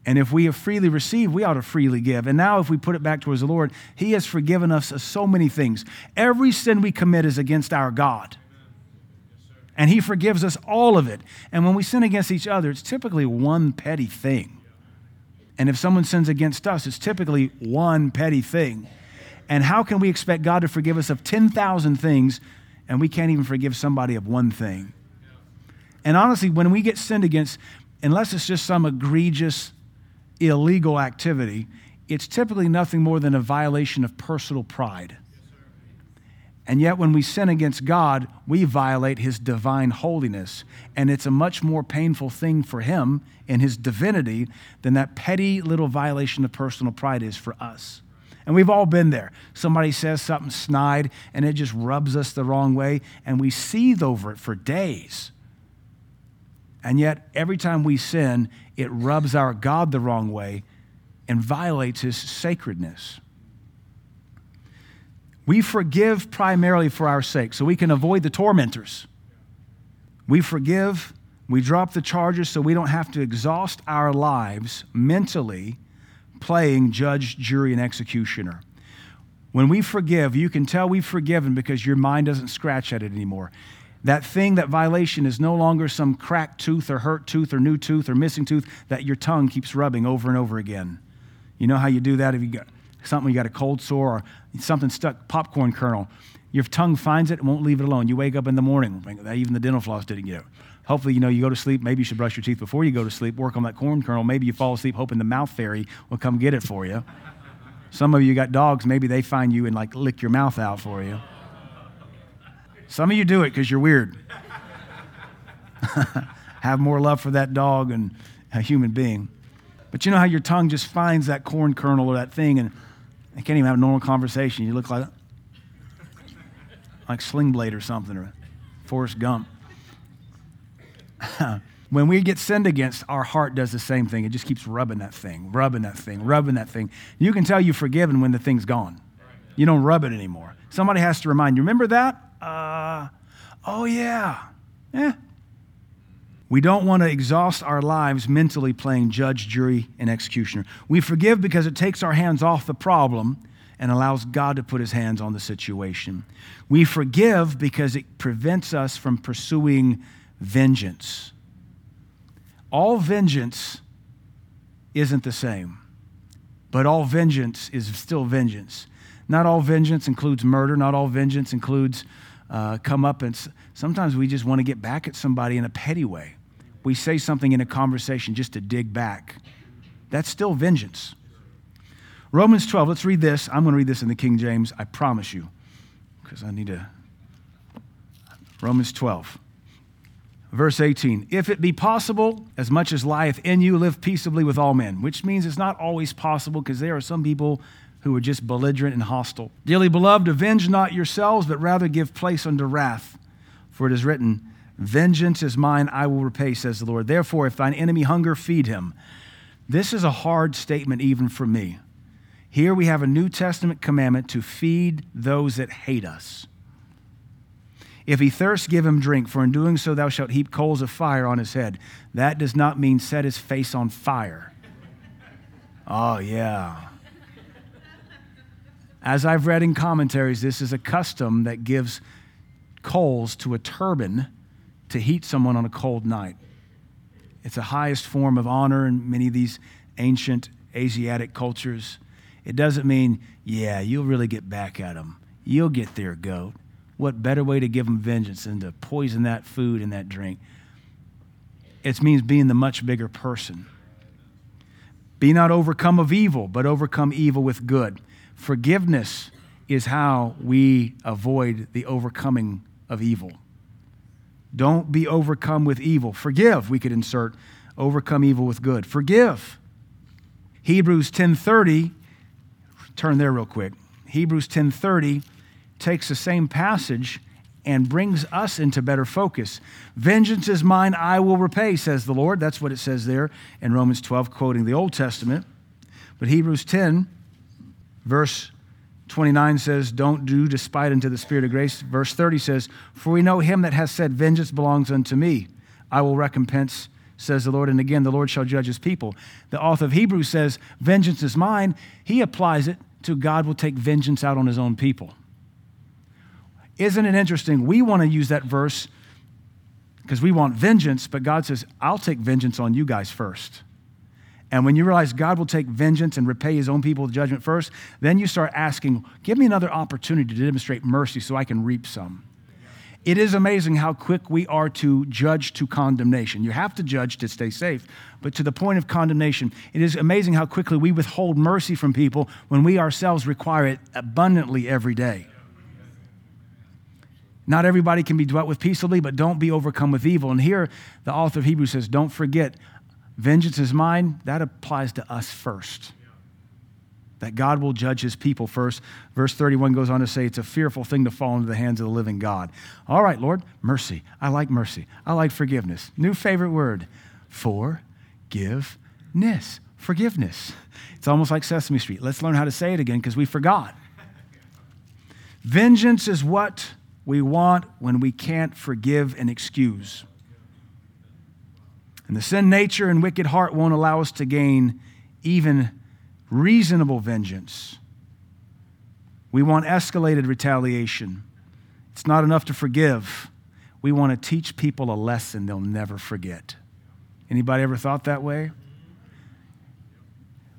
And if we have freely received, we ought to freely give. And now if we put it back towards the Lord, He has forgiven us of so many things. Every sin we commit is against our God. And He forgives us all of it. And when we sin against each other, it's typically one petty thing. And if someone sins against us, it's typically one petty thing. And how can we expect God to forgive us of ten thousand things and we can't even forgive somebody of one thing? And honestly, when we get sinned against, unless it's just some egregious, illegal activity, it's typically nothing more than a violation of personal pride. And yet when we sin against God, we violate His divine holiness. And it's a much more painful thing for Him in His divinity than that petty little violation of personal pride is for us. And we've all been there. Somebody says something snide, and it just rubs us the wrong way, and we seethe over it for days. And yet every time we sin, it rubs our God the wrong way and violates His sacredness. We forgive primarily for our sake, so we can avoid the tormentors. We forgive, we drop the charges so we don't have to exhaust our lives mentally playing judge, jury, and executioner. When we forgive, you can tell we've forgiven because your mind doesn't scratch at it anymore. That thing, that violation is no longer some cracked tooth or hurt tooth or new tooth or missing tooth that your tongue keeps rubbing over and over again. You know how you do that if you got something, you got a cold sore or something stuck, popcorn kernel. Your tongue finds it and won't leave it alone. You wake up in the morning, even the dental floss didn't get it. Hopefully, you know, you go to sleep, maybe you should brush your teeth before you go to sleep, work on that corn kernel. Maybe you fall asleep hoping the mouth fairy will come get it for you. Some of you got dogs, maybe they find you and like lick your mouth out for you. Some of you do it because you're weird. Have more love for that dog and a human being. But you know how your tongue just finds that corn kernel or that thing and I can't even have a normal conversation. You look like like Sling Blade or something, or Forrest Gump. When we get sinned against, our heart does the same thing. It just keeps rubbing that thing, rubbing that thing, rubbing that thing. You can tell you've forgiven when the thing's gone. You don't rub it anymore. Somebody has to remind you, remember that? Uh, oh, yeah. Eh. We don't want to exhaust our lives mentally playing judge, jury, and executioner. We forgive because it takes our hands off the problem and allows God to put his hands on the situation. We forgive because it prevents us from pursuing vengeance. All vengeance isn't the same, but all vengeance is still vengeance. Not all vengeance includes murder. Not all vengeance includes uh, comeuppance. Sometimes we just want to get back at somebody in a petty way. We say something in a conversation just to dig back. That's still vengeance. Romans twelve, let's read this. I'm going to read this in the King James, I promise you, because I need to. Romans twelve, verse eighteen. If it be possible, as much as lieth in you, live peaceably with all men, which means it's not always possible because there are some people who are just belligerent and hostile. Dearly beloved, avenge not yourselves, but rather give place unto wrath. For it is written, vengeance is mine, I will repay, says the Lord. Therefore, if thine enemy hunger, feed him. This is a hard statement even for me. Here we have a New Testament commandment to feed those that hate us. If he thirst, give him drink, for in doing so thou shalt heap coals of fire on his head. That does not mean set his face on fire. Oh, yeah. As I've read in commentaries, this is a custom that gives coals to a turban to heat someone on a cold night. It's the highest form of honor in many of these ancient Asiatic cultures. It doesn't mean, yeah, you'll really get back at them. You'll get their goat. What better way to give them vengeance than to poison that food and that drink? It means being the much bigger person. Be not overcome of evil, but overcome evil with good. Forgiveness is how we avoid the overcoming of evil. Don't be overcome with evil. Forgive, we could insert, overcome evil with good. Forgive. Hebrews ten thirty, turn there real quick. Hebrews ten thirty takes the same passage and brings us into better focus. Vengeance is mine, I will repay, says the Lord. That's what it says there in Romans twelve, quoting the Old Testament. But Hebrews ten, verse twenty-nine says, don't do despite unto the Spirit of grace. Verse thirty says, for we know him that has said, vengeance belongs unto me. I will recompense, says the Lord. And again, the Lord shall judge his people. The author of Hebrews says, vengeance is mine. He applies it to God will take vengeance out on his own people. Isn't it interesting? We want to use that verse because we want vengeance, but God says, I'll take vengeance on you guys first. And when you realize God will take vengeance and repay his own people with judgment first, then you start asking, give me another opportunity to demonstrate mercy so I can reap some. It is amazing how quick we are to judge to condemnation. You have to judge to stay safe, but to the point of condemnation, it is amazing how quickly we withhold mercy from people when we ourselves require it abundantly every day. Not everybody can be dealt with peaceably, but don't be overcome with evil. And here, the author of Hebrews says, don't forget, vengeance is mine. That applies to us first. That God will judge his people first. Verse thirty-one goes on to say, it's a fearful thing to fall into the hands of the living God. All right, Lord, mercy. I like mercy. I like forgiveness. New favorite word, forgiveness. Forgiveness. It's almost like Sesame Street. Let's learn how to say it again because we forgot. Vengeance is what we want when we can't forgive and excuse. And the sin nature and wicked heart won't allow us to gain even reasonable vengeance. We want escalated retaliation. It's not enough to forgive. We want to teach people a lesson they'll never forget. Anybody ever thought that way?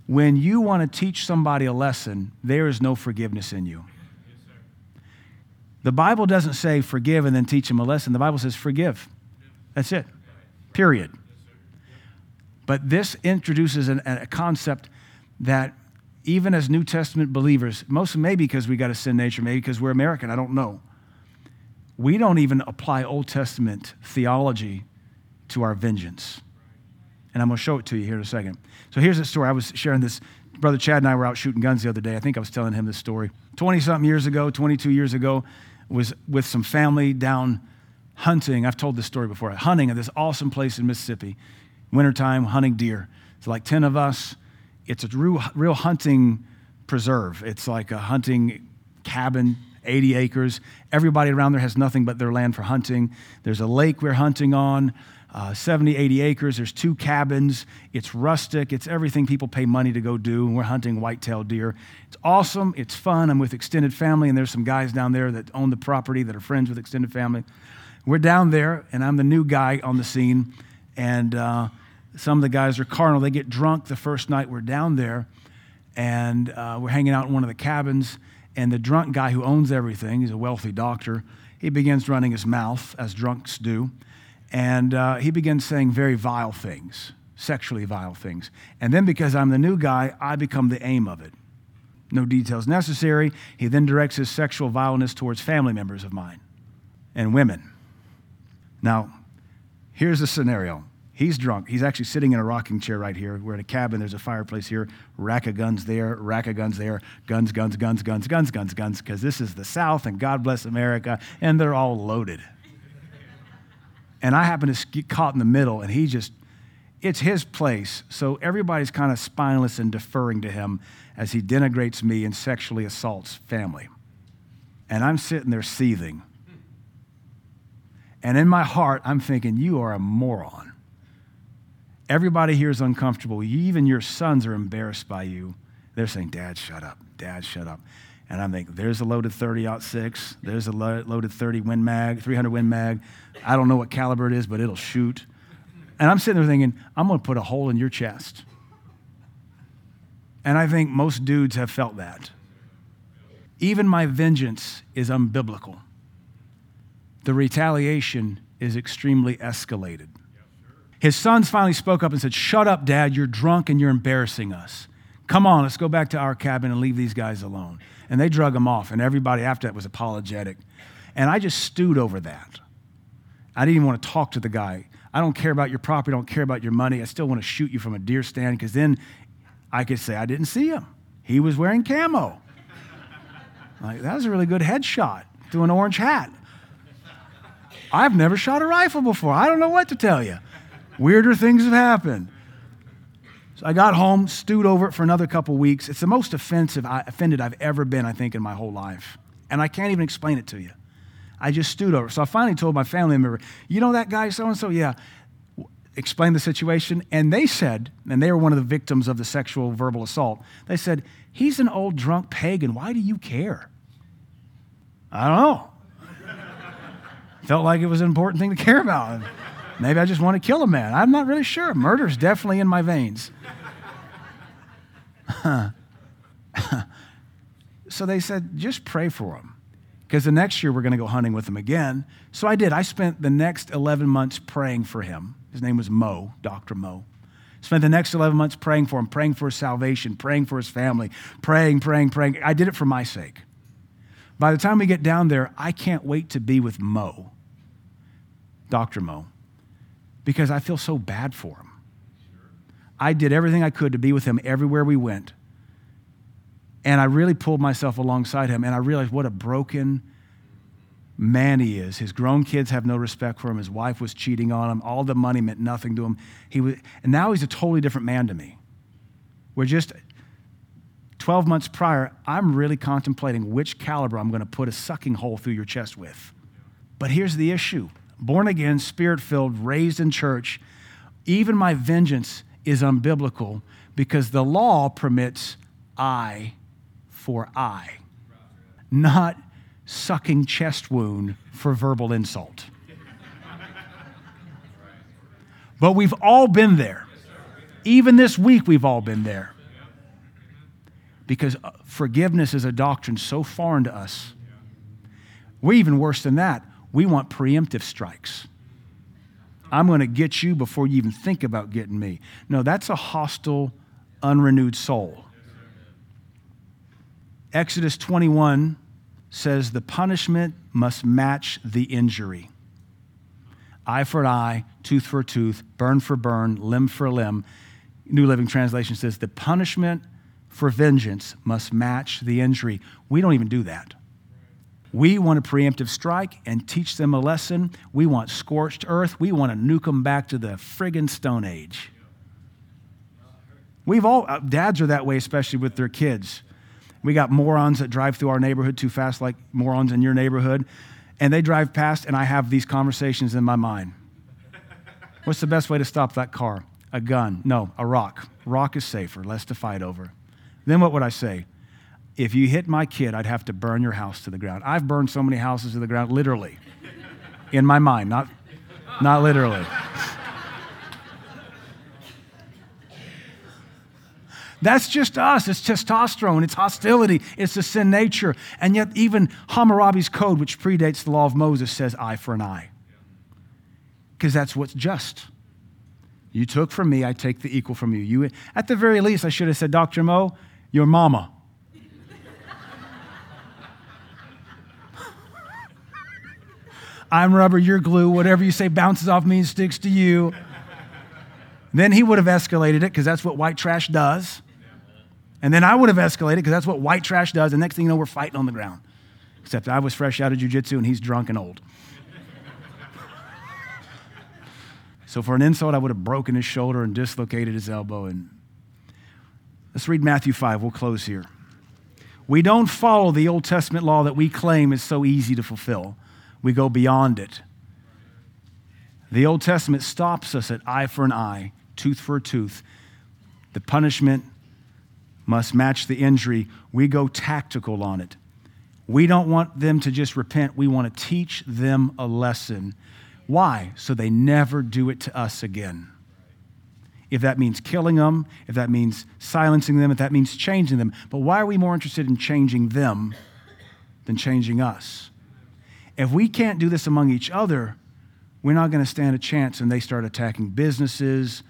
When you want to teach somebody a lesson, there is no forgiveness in you. The Bible doesn't say forgive and then teach them a lesson. The Bible says forgive. That's it. Period. But this introduces an, a concept that even as New Testament believers, most maybe because we got a sin nature, maybe because we're American, I don't know. We don't even apply Old Testament theology to our vengeance. And I'm going to show it to you here in a second. So here's a story. I was sharing this. Brother Chad and I were out shooting guns the other day. I think I was telling him this story. twenty-something years ago, twenty-two years ago, was with some family down hunting. I've told this story before. Hunting at this awesome place in Mississippi. Wintertime, hunting deer. It's like ten of us. It's a real, real hunting preserve. It's like a hunting cabin eighty acres. Everybody around there has nothing but their land for hunting. There's a lake we're hunting on, uh, seventy, eighty acres. There's two cabins. It's rustic. It's everything people pay money to go do, and we're hunting white-tailed deer. It's awesome. It's fun. I'm with extended family, and there's some guys down there that own the property that are friends with extended family. We're down there, and I'm the new guy on the scene, and uh, some of the guys are carnal. They get drunk the first night we're down there, and uh, we're hanging out in one of the cabins, and the drunk guy who owns everything, he's a wealthy doctor, he begins running his mouth, as drunks do, and uh, he begins saying very vile things, sexually vile things. And then because I'm the new guy, I become the aim of it. No details necessary. He then directs his sexual vileness towards family members of mine and women. Now, here's the scenario. He's drunk. He's actually sitting in a rocking chair right here. We're in a cabin. There's a fireplace here. Rack of guns there. Rack of guns there. Guns, guns, guns, guns, guns, guns, guns, because this is the South and God bless America, and they're all loaded. And I happen to get caught in the middle, and he just, it's his place. So everybody's kind of spineless and deferring to him as he denigrates me and sexually assaults family. And I'm sitting there seething. And in my heart, I'm thinking, you are a moron. Everybody here is uncomfortable. Even your sons are embarrassed by you. They're saying, Dad, shut up. Dad, shut up. And I'm thinking, there's a loaded thirty ought six. There's a loaded thirty Win Mag, three hundred Win Mag. I don't know what caliber it is, but it'll shoot. And I'm sitting there thinking, I'm going to put a hole in your chest. And I think most dudes have felt that. Even my vengeance is unbiblical. The retaliation is extremely escalated. His sons finally spoke up and said, shut up, Dad, you're drunk and you're embarrassing us. Come on, let's go back to our cabin and leave these guys alone. And they drug him off, and everybody after that was apologetic. And I just stewed over that. I didn't even want to talk to the guy. I don't care about your property, I don't care about your money. I still want to shoot you from a deer stand, because then I could say I didn't see him. He was wearing camo. Like, that was a really good headshot through an orange hat. I've never shot a rifle before. I don't know what to tell you. Weirder things have happened. So I got home, stewed over it for another couple weeks. It's the most offensive, I, offended I've ever been, I think, in my whole life. And I can't even explain it to you. I just stewed over it. So I finally told my family member, you know that guy, so-and-so? Yeah. Explain the situation. And they said, and they were one of the victims of the sexual verbal assault, they said, he's an old drunk pagan. Why do you care? I don't know. Felt like it was an important thing to care about. Maybe I just want to kill a man. I'm not really sure. Murder's definitely in my veins. So they said, just pray for him, because the next year we're going to go hunting with him again. So I did. I spent the next eleven months praying for him. His name was Mo, Doctor Mo. Spent the next eleven months praying for him, praying for his salvation, praying for his family, praying, praying, praying. I did it for my sake. By the time we get down there, I can't wait to be with Mo, Doctor Mo, because I feel so bad for him. I did everything I could to be with him everywhere we went. And I really pulled myself alongside him, and I realized what a broken man he is. His grown kids have no respect for him. His wife was cheating on him. All the money meant nothing to him. He was, and now he's a totally different man to me. We're just... twelve months prior, I'm really contemplating which caliber I'm going to put a sucking hole through your chest with. But here's the issue. Born again, spirit-filled, raised in church, even my vengeance is unbiblical, because the law permits eye for eye, not sucking chest wound for verbal insult. But we've all been there. Even this week, we've all been there. Because forgiveness is a doctrine so foreign to us. We're even worse than that. We want preemptive strikes. I'm going to get you before you even think about getting me. No, that's a hostile, unrenewed soul. Exodus twenty-one says the punishment must match the injury. Eye for an eye, tooth for a tooth, burn for burn, limb for limb. New Living Translation says the punishment for vengeance must match the injury. We don't even do that. We want a preemptive strike and teach them a lesson. We want scorched earth. We want to nuke them back to the friggin' Stone Age. We've all, dads are that way, especially with their kids. We got morons that drive through our neighborhood too fast, like morons in your neighborhood. And they drive past, and I have these conversations in my mind. What's the best way to stop that car? A gun. No, a rock. Rock is safer, less to fight over. Then what would I say? If you hit my kid, I'd have to burn your house to the ground. I've burned so many houses to the ground, literally. In my mind, not, not literally. That's just us. It's testosterone. It's hostility. It's the sin nature. And yet even Hammurabi's code, which predates the law of Moses, says eye for an eye. Because that's what's just. You took from me, I take the equal from you. You, at the very least, I should have said, Doctor Mo, your mama. I'm rubber, you're glue. Whatever you say bounces off me and sticks to you. Then he would have escalated it because that's what white trash does. And then I would have escalated because that's what white trash does. And next thing you know, we're fighting on the ground. Except I was fresh out of jiu-jitsu and he's drunk and old. So for an insult, I would have broken his shoulder and dislocated his elbow. And let's read Matthew five. We'll close here. We don't follow the Old Testament law that we claim is so easy to fulfill. We go beyond it. The Old Testament stops us at eye for an eye, tooth for a tooth. The punishment must match the injury. We go tactical on it. We don't want them to just repent. We want to teach them a lesson. Why? So they never do it to us again. If that means killing them, if that means silencing them, if that means changing them. But why are we more interested in changing them than changing us? If we can't do this among each other, we're not going to stand a chance, and they start attacking businesses,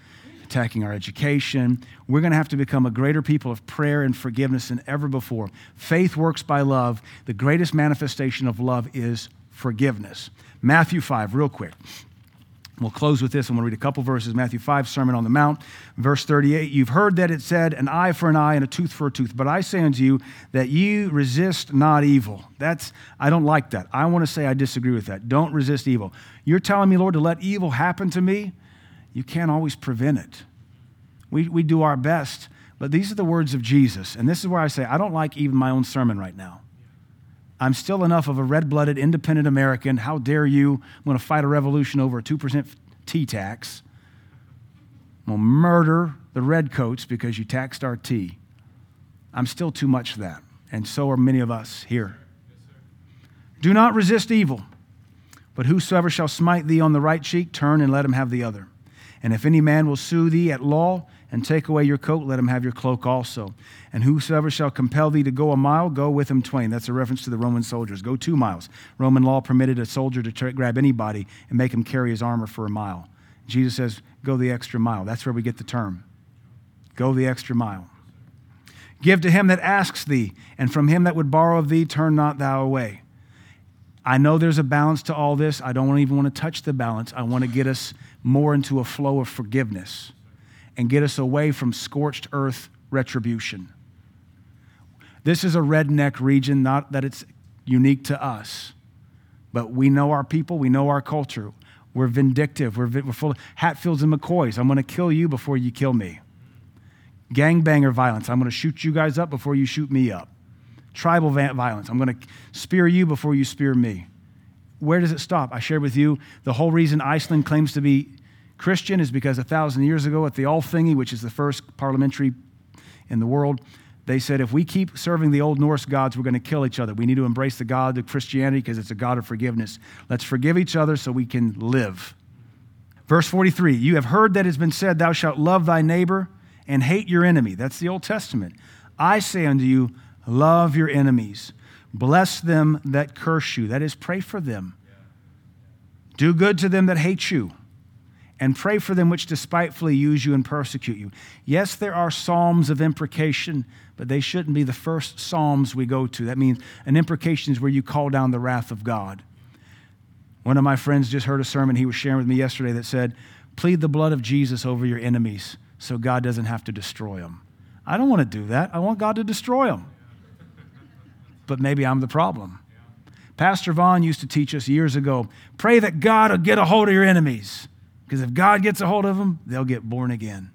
attacking our education. We're going to have to become a greater people of prayer and forgiveness than ever before. Faith works by love. The greatest manifestation of love is forgiveness. Matthew five, real quick. We'll close with this. I'm going to read a couple verses. Matthew five, Sermon on the Mount, verse thirty-eight. You've heard that it said, an eye for an eye and a tooth for a tooth. But I say unto you that ye resist not evil. That's, I don't like that. I want to say I disagree with that. Don't resist evil. You're telling me, Lord, to let evil happen to me? You can't always prevent it. We, we do our best. But these are the words of Jesus. And this is where I say, I don't like even my own sermon right now. I'm still enough of a red-blooded, independent American. How dare you? I'm going to fight a revolution over a two percent tea tax. I'm going to murder the redcoats because you taxed our tea. I'm still too much for that, and so are many of us here. Do not resist evil, but whosoever shall smite thee on the right cheek, turn and let him have the other. And if any man will sue thee at law and take away your coat, let him have your cloak also. And whosoever shall compel thee to go a mile, go with him twain. That's a reference to the Roman soldiers. Go two miles. Roman law permitted a soldier to tra- grab anybody and make him carry his armor for a mile. Jesus says, go the extra mile. That's where we get the term. Go the extra mile. Give to him that asks thee, and from him that would borrow of thee, turn not thou away. I know there's a balance to all this. I don't even want to touch the balance. I want to get us more into a flow of forgiveness and get us away from scorched earth retribution. This is a redneck region, not that it's unique to us, but we know our people, we know our culture. We're vindictive, we're, we're full of Hatfields and McCoys. I'm gonna kill you before you kill me. Gangbanger violence, I'm gonna shoot you guys up before you shoot me up. Tribal violence, I'm gonna spear you before you spear me. Where does it stop? I shared with you, the whole reason Iceland claims to be Christian is because a thousand years ago at the Althingi, which is the first parliamentary in the world, they said, if we keep serving the old Norse gods, we're going to kill each other. We need to embrace the God of Christianity because it's a God of forgiveness. Let's forgive each other so we can live. Verse forty-three, you have heard that it's been said, thou shalt love thy neighbor and hate your enemy. That's the Old Testament. I say unto you, love your enemies. Bless them that curse you. That is, pray for them. Do good to them that hate you. And pray for them which despitefully use you and persecute you. Yes, there are psalms of imprecation, but they shouldn't be the first psalms we go to. That means an imprecation is where you call down the wrath of God. One of my friends just heard a sermon he was sharing with me yesterday that said, plead the blood of Jesus over your enemies so God doesn't have to destroy them. I don't want to do that. I want God to destroy them. But maybe I'm the problem. Pastor Vaughn used to teach us years ago, pray that God will get a hold of your enemies. Because if God gets a hold of them, they'll get born again.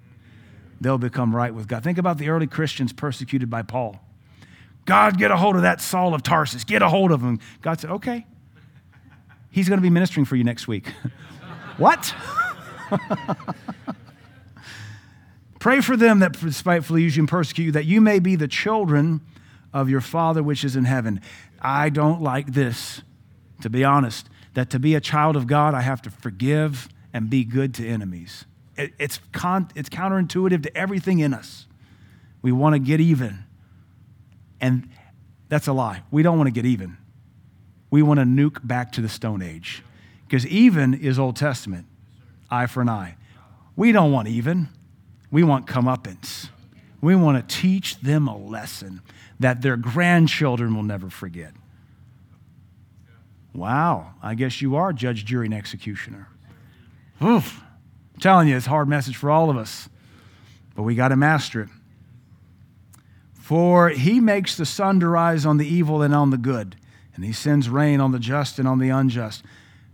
They'll become right with God. Think about the early Christians persecuted by Paul. God, get a hold of that Saul of Tarsus. Get a hold of him. God said, okay. He's going to be ministering for you next week. What? Pray for them that despitefully use you and persecute you, that you may be the children of your Father which is in heaven. I don't like this, to be honest, that to be a child of God, I have to forgive and be good to enemies. It, it's, con, it's counterintuitive to everything in us. We want to get even. And that's a lie. We don't want to get even. We want to nuke back to the Stone Age. Because even is Old Testament. Eye for an eye. We don't want even. We want comeuppance. We want to teach them a lesson that their grandchildren will never forget. Wow, I guess you are judge, jury, and executioner. Oof. I'm telling you, it's a hard message for all of us, but we got to master it. For he makes the sun to rise on the evil and on the good, and he sends rain on the just and on the unjust.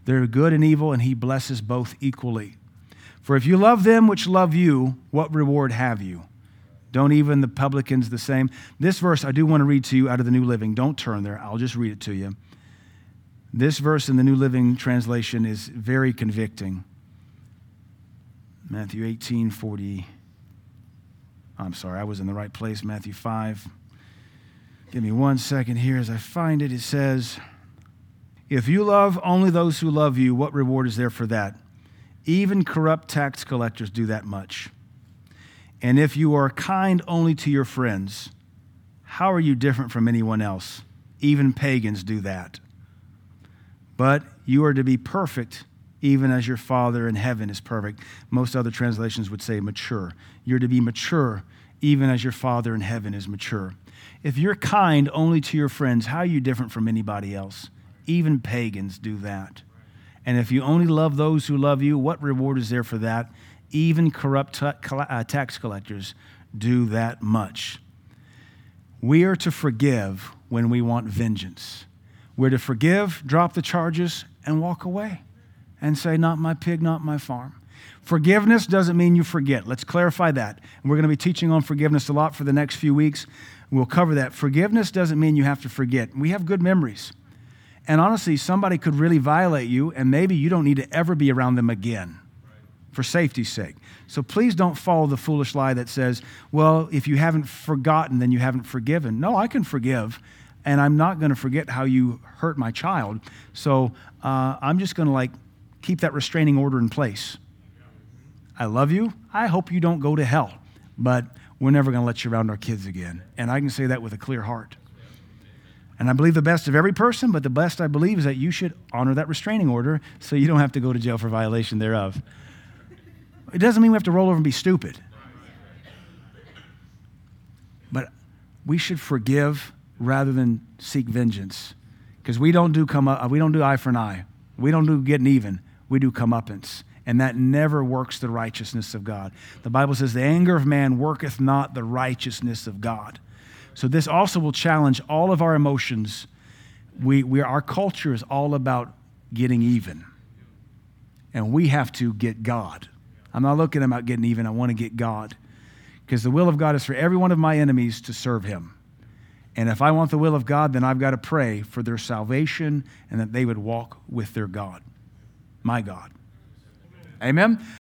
They're good and evil, and he blesses both equally. For if you love them which love you, what reward have you? Don't even the publicans the same? This verse I do want to read to you out of the New Living. Don't turn there. I'll just read it to you. This verse in the New Living Translation is very convicting. Matthew eighteen, forty. I'm sorry, I was in the right place. Matthew five. Give me one second here as I find it. It says, if you love only those who love you, what reward is there for that? Even corrupt tax collectors do that much. And if you are kind only to your friends, how are you different from anyone else? Even pagans do that. But you are to be perfect, even as your Father in heaven is perfect. Most other translations would say mature. You're to be mature, even as your Father in heaven is mature. If you're kind only to your friends, how are you different from anybody else? Even pagans do that. And if you only love those who love you, what reward is there for that? Even corrupt tax collectors do that much. We are to forgive when we want vengeance. We're to forgive, drop the charges, and walk away and say, not my pig, not my farm. Forgiveness doesn't mean you forget. Let's clarify that. And we're going to be teaching on forgiveness a lot for the next few weeks. We'll cover that. Forgiveness doesn't mean you have to forget. We have good memories. And honestly, somebody could really violate you, and maybe you don't need to ever be around them again for safety's sake. So please don't follow the foolish lie that says, well, if you haven't forgotten, then you haven't forgiven. No, I can forgive. And I'm not going to forget how you hurt my child. So uh, I'm just going to like keep that restraining order in place. I love you. I hope you don't go to hell. But we're never going to let you around our kids again. And I can say that with a clear heart. And I believe the best of every person, but the best I believe is that you should honor that restraining order so you don't have to go to jail for violation thereof. It doesn't mean we have to roll over and be stupid. But we should forgive rather than seek vengeance, because we don't do come up, we don't do eye for an eye, we don't do getting even, we do comeuppance, and that never works the righteousness of God. The Bible says, "The anger of man worketh not the righteousness of God." So this also will challenge all of our emotions. We, we our culture is all about getting even, and we have to get God. I'm not looking about getting even. I want to get God, because the will of God is for every one of my enemies to serve Him. And if I want the will of God, then I've got to pray for their salvation and that they would walk with their God, my God. Amen?